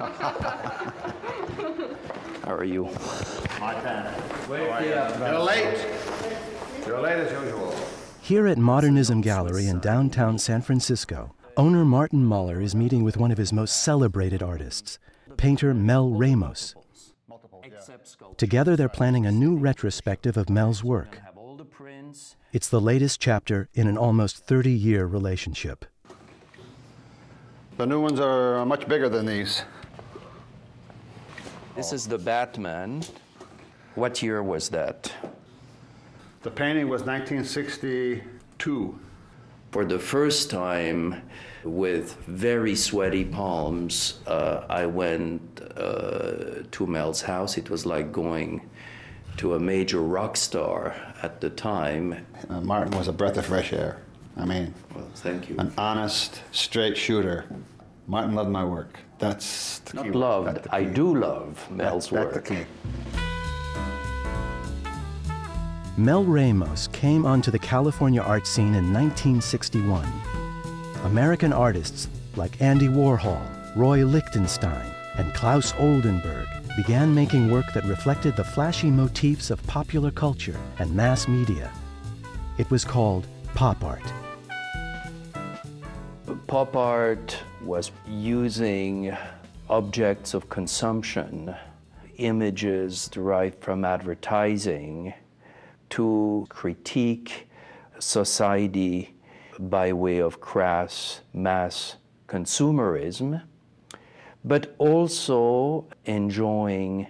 How are you? My turn. You're late. You're late as usual. Here at Modernism Gallery in downtown San Francisco, owner Martin Muller is meeting with one of his most celebrated artists, painter Mel Ramos. Together they're planning a new retrospective of Mel's work. It's the latest chapter in an almost 30-year relationship. The new ones are much bigger than these. This is the Batman. What year was that? The painting was 1962. For the first time, with very sweaty palms, I went to Mel's house. It was like going to a major rock star at the time. Martin was a breath of fresh air. I mean, well, thank you. An honest, straight shooter. Martin loved my work. That's the key. Not loved. I do love Mel's work. That's the key. Mel Ramos came onto the California art scene in 1961. American artists like Andy Warhol, Roy Lichtenstein, and Klaus Oldenburg began making work that reflected the flashy motifs of popular culture and mass media. It was called pop art. Pop art was using objects of consumption, images derived from advertising, to critique society by way of crass mass consumerism, but also enjoying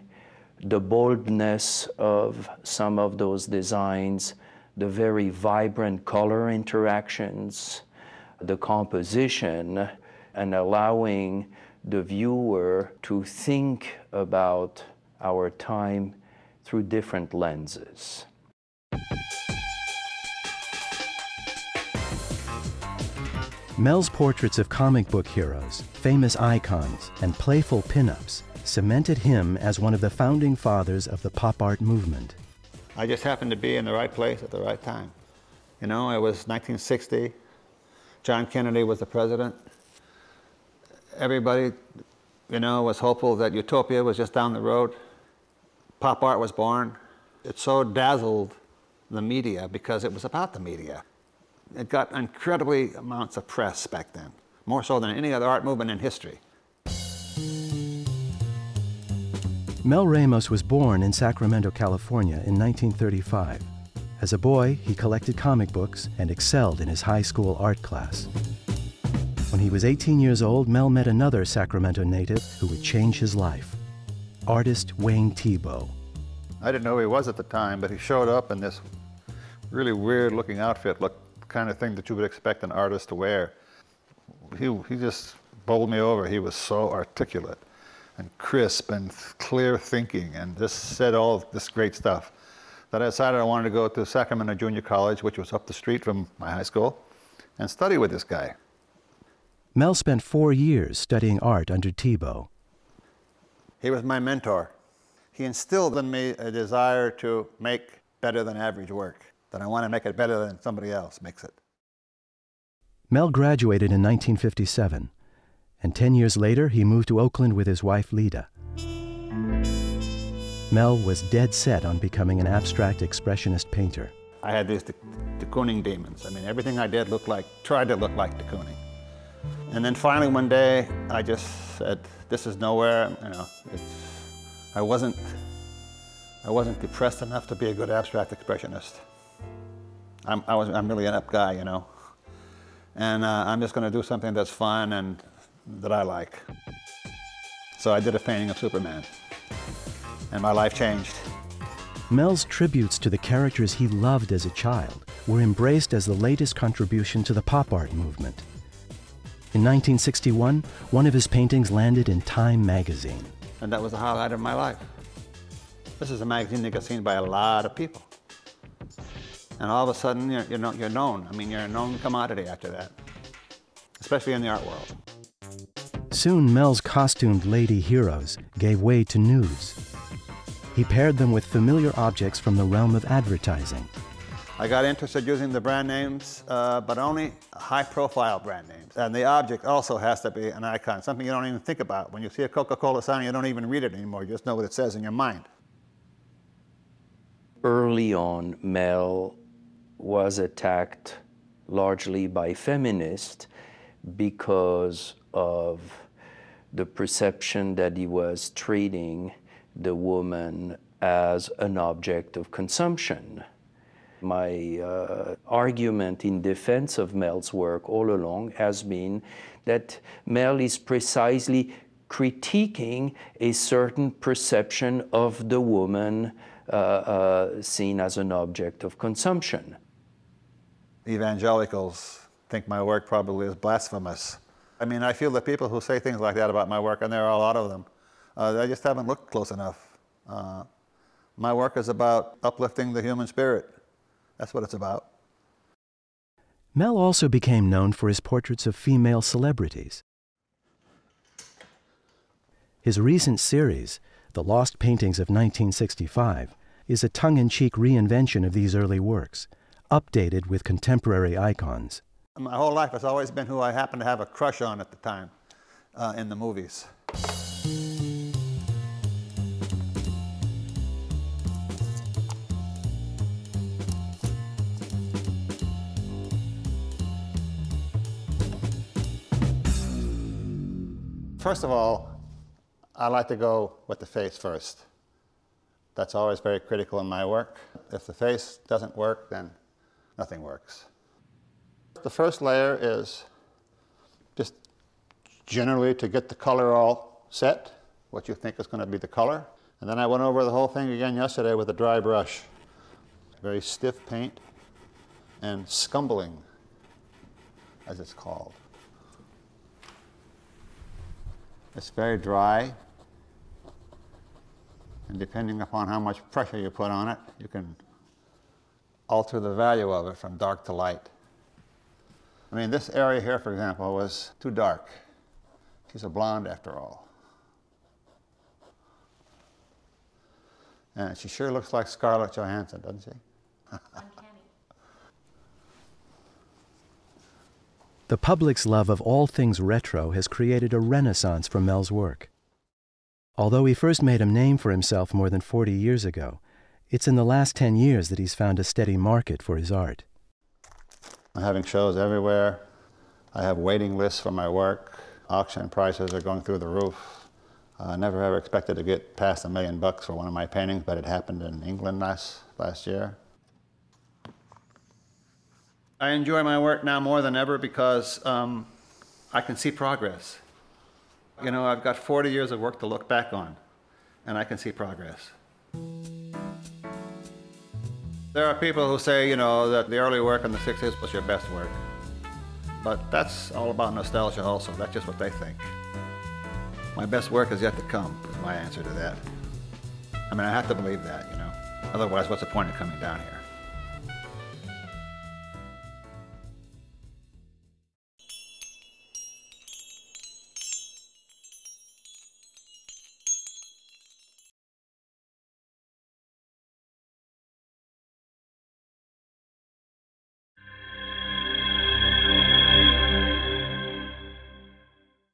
the boldness of some of those designs, the very vibrant color interactions, the composition, and allowing the viewer to think about our time through different lenses. Mel's portraits of comic book heroes, famous icons, and playful pinups cemented him as one of the founding fathers of the pop art movement. I just happened to be in the right place at the right time. You know, it was 1960. John Kennedy was the president. Everybody, you know, was hopeful that utopia was just down the road. Pop art was born. It so dazzled the media because it was about the media. It got incredibly amounts of press back then, more so than any other art movement in history. Mel Ramos was born in Sacramento, California in 1935. As a boy, he collected comic books and excelled in his high school art class. When he was 18 years old, Mel met another Sacramento native who would change his life, artist Wayne Thiebaud. I didn't know who he was at the time, but he showed up in this really weird-looking outfit, looked the kind of thing that you would expect an artist to wear. He just bowled me over. He was so articulate and crisp and clear thinking and just said all this great stuff that I decided I wanted to go to Sacramento Junior College, which was up the street from my high school, and study with this guy. Mel spent 4 years studying art under Thiebaud. He was my mentor. He instilled in me a desire to make better than average work, that I want to make it better than somebody else makes it. Mel graduated in 1957, and 10 years later, he moved to Oakland with his wife, Lida. Mel was dead set on becoming an abstract expressionist painter. I had these de Kooning demons. I mean, everything I did tried to look like de Kooning. And then finally one day, I just said, this is nowhere, you know. I wasn't depressed enough to be a good abstract expressionist. I'm really an up guy, you know. And I'm just gonna do something that's fun and that I like. So I did a painting of Superman. And my life changed. Mel's tributes to the characters he loved as a child were embraced as the latest contribution to the pop art movement. In 1961, one of his paintings landed in Time magazine. And that was the highlight of my life. This is a magazine that got seen by a lot of people. And all of a sudden, you're known. I mean, you're a known commodity after that, especially in the art world. Soon, Mel's costumed lady heroes gave way to nudes. He paired them with familiar objects from the realm of advertising. I got interested using the brand names, but only high-profile brand names. And the object also has to be an icon, something you don't even think about. When you see a Coca-Cola sign, you don't even read it anymore. You just know what it says in your mind. Early on, Mel was attacked largely by feminists because of the perception that he was treating the woman as an object of consumption. My argument in defense of Mel's work all along has been that Mel is precisely critiquing a certain perception of the woman seen as an object of consumption. Evangelicals think my work probably is blasphemous. I mean, I feel that people who say things like that about my work, and there are a lot of them, they just haven't looked close enough. My work is about uplifting the human spirit. That's what it's about. Mel also became known for his portraits of female celebrities. His recent series, The Lost Paintings of 1965, is a tongue-in-cheek reinvention of these early works, updated with contemporary icons. My whole life has always been who I happen to have a crush on at the time in the movies. First of all, I like to go with the face first. That's always very critical in my work. If the face doesn't work, then nothing works. The first layer is just generally to get the color all set, what you think is going to be the color. And then I went over the whole thing again yesterday with a dry brush. Very stiff paint and scumbling, as it's called. It's very dry, and depending upon how much pressure you put on it, you can alter the value of it from dark to light. I mean, this area here, for example, was too dark. She's a blonde, after all. And she sure looks like Scarlett Johansson, doesn't she? The public's love of all things retro has created a renaissance for Mel's work. Although he first made a name for himself more than 40 years ago, it's in the last 10 years that he's found a steady market for his art. I'm having shows everywhere. I have waiting lists for my work. Auction prices are going through the roof. I never ever expected to get past $1 million for one of my paintings, but it happened in England last year. I enjoy my work now more than ever because I can see progress. You know, I've got 40 years of work to look back on, and I can see progress. There are people who say, you know, that the early work in the 60s was your best work. But that's all about nostalgia also. That's just what they think. My best work is yet to come, is my answer to that. I mean, I have to believe that, you know. Otherwise, what's the point of coming down here?